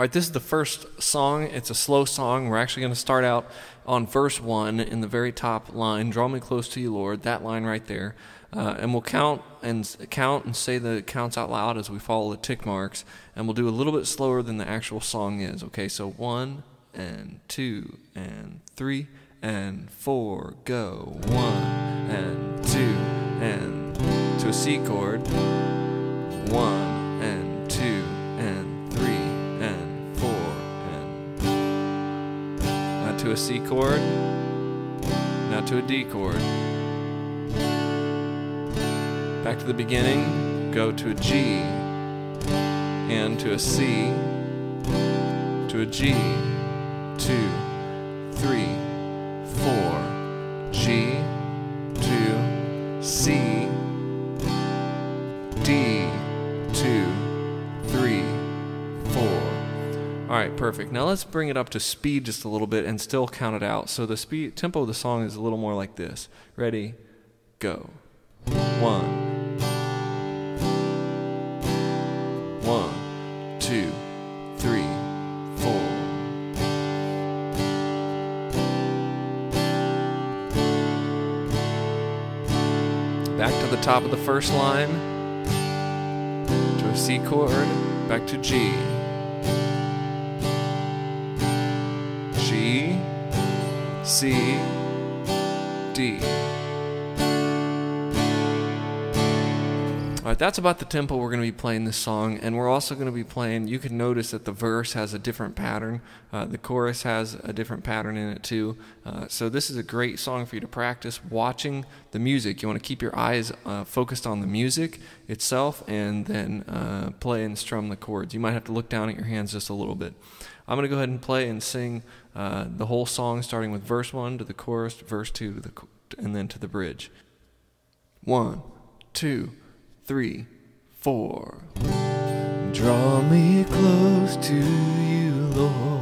All right, this is the first song. It's a slow song. We're actually going to start out on verse 1 in the very top line, "Draw me close to you, Lord," that line right there. And we'll count and say the counts out loud as we follow the tick marks, and we'll do a little bit slower than the actual song is. Okay, so 1 and 2 and 3 and 4, go. 1 and 2 and to a C chord. 1 and 2 and 3 and 4 and now to a C chord. Now to a D chord. Back to the beginning, go to a G, and to a C, to a G, 2, 3, 4, G, to C, D, 2, 3, 4. All right, perfect. Now let's bring it up to speed just a little bit and still count it out. So the speed tempo of the song is a little more like this. Ready? Go. 1, 1, 2, 3, 4. Back to the top of the first line, to a C chord, back to G. G, C, D. All right, that's about the tempo we're going to be playing this song, and we're also going to be playing, you can notice that the verse has a different pattern. The chorus has a different pattern in it too. So this is a great song for you to practice watching the music. You want to keep your eyes focused on the music itself and then play and strum the chords. You might have to look down at your hands just a little bit. I'm going to go ahead and play and sing the whole song, starting with verse 1 to the chorus, verse 2 to and then to the bridge. 1, 2, 3, 4. Draw me close to you, Lord.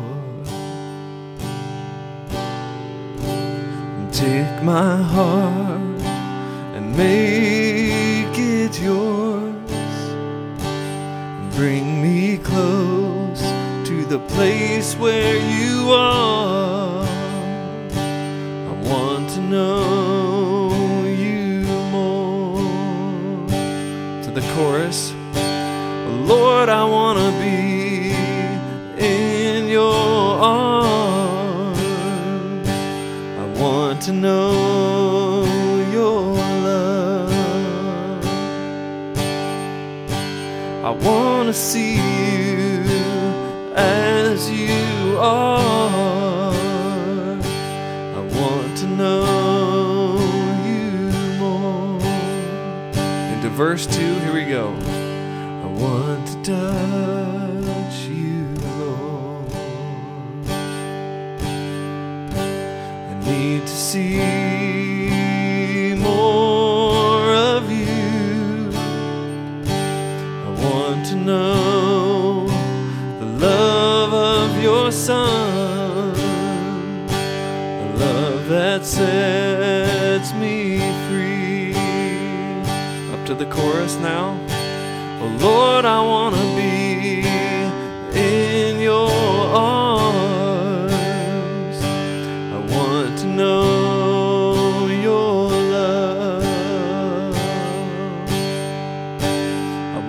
Take my heart and make it yours. Bring me close to the place where you are. I want to know. The chorus, Lord, I want to be in your arms. I want to know your love. I want to see you as you are. I want to know you more. Into verse 2. Go. I want to touch you, Lord. I need to see more of you. I want to know the love of your Son, the love that sets me free. Up to the chorus now. Lord, I want to be in your arms. I want to know your love. I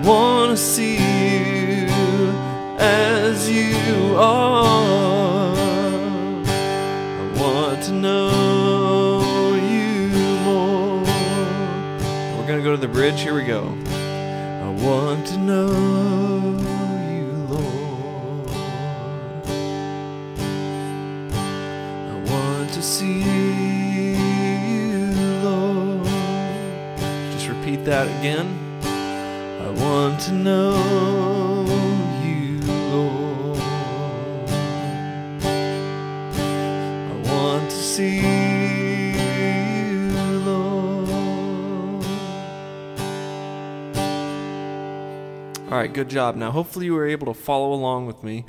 want to see you as you are. I want to know you more. We're going to go to the bridge. Here we go. I want to know you, Lord. I want to see you, Lord. Just repeat that again. I want to know you, Lord. I want to see you. All right, good job. Now, hopefully you were able to follow along with me.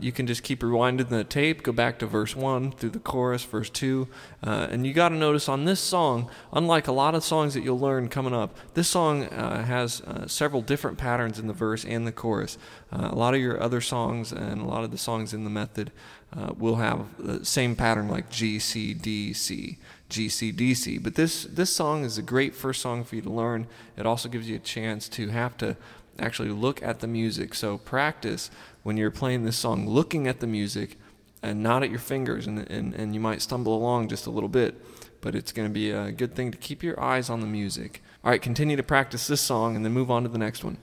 You can just keep rewinding the tape, go back to verse 1 through the chorus, verse 2. And you got to notice on this song, unlike a lot of songs that you'll learn coming up, this song has several different patterns in the verse and the chorus. A lot of your other songs and a lot of the songs in the method will have the same pattern, like G, C, D, C. GCDC, but this song is a great first song for you to learn. It also gives you a chance to have to actually look at the music. So practice when you're playing this song, looking at the music and not at your fingers, and you might stumble along just a little bit, but it's going to be a good thing to keep your eyes on the music. All right, continue to practice this song and then move on to the next one.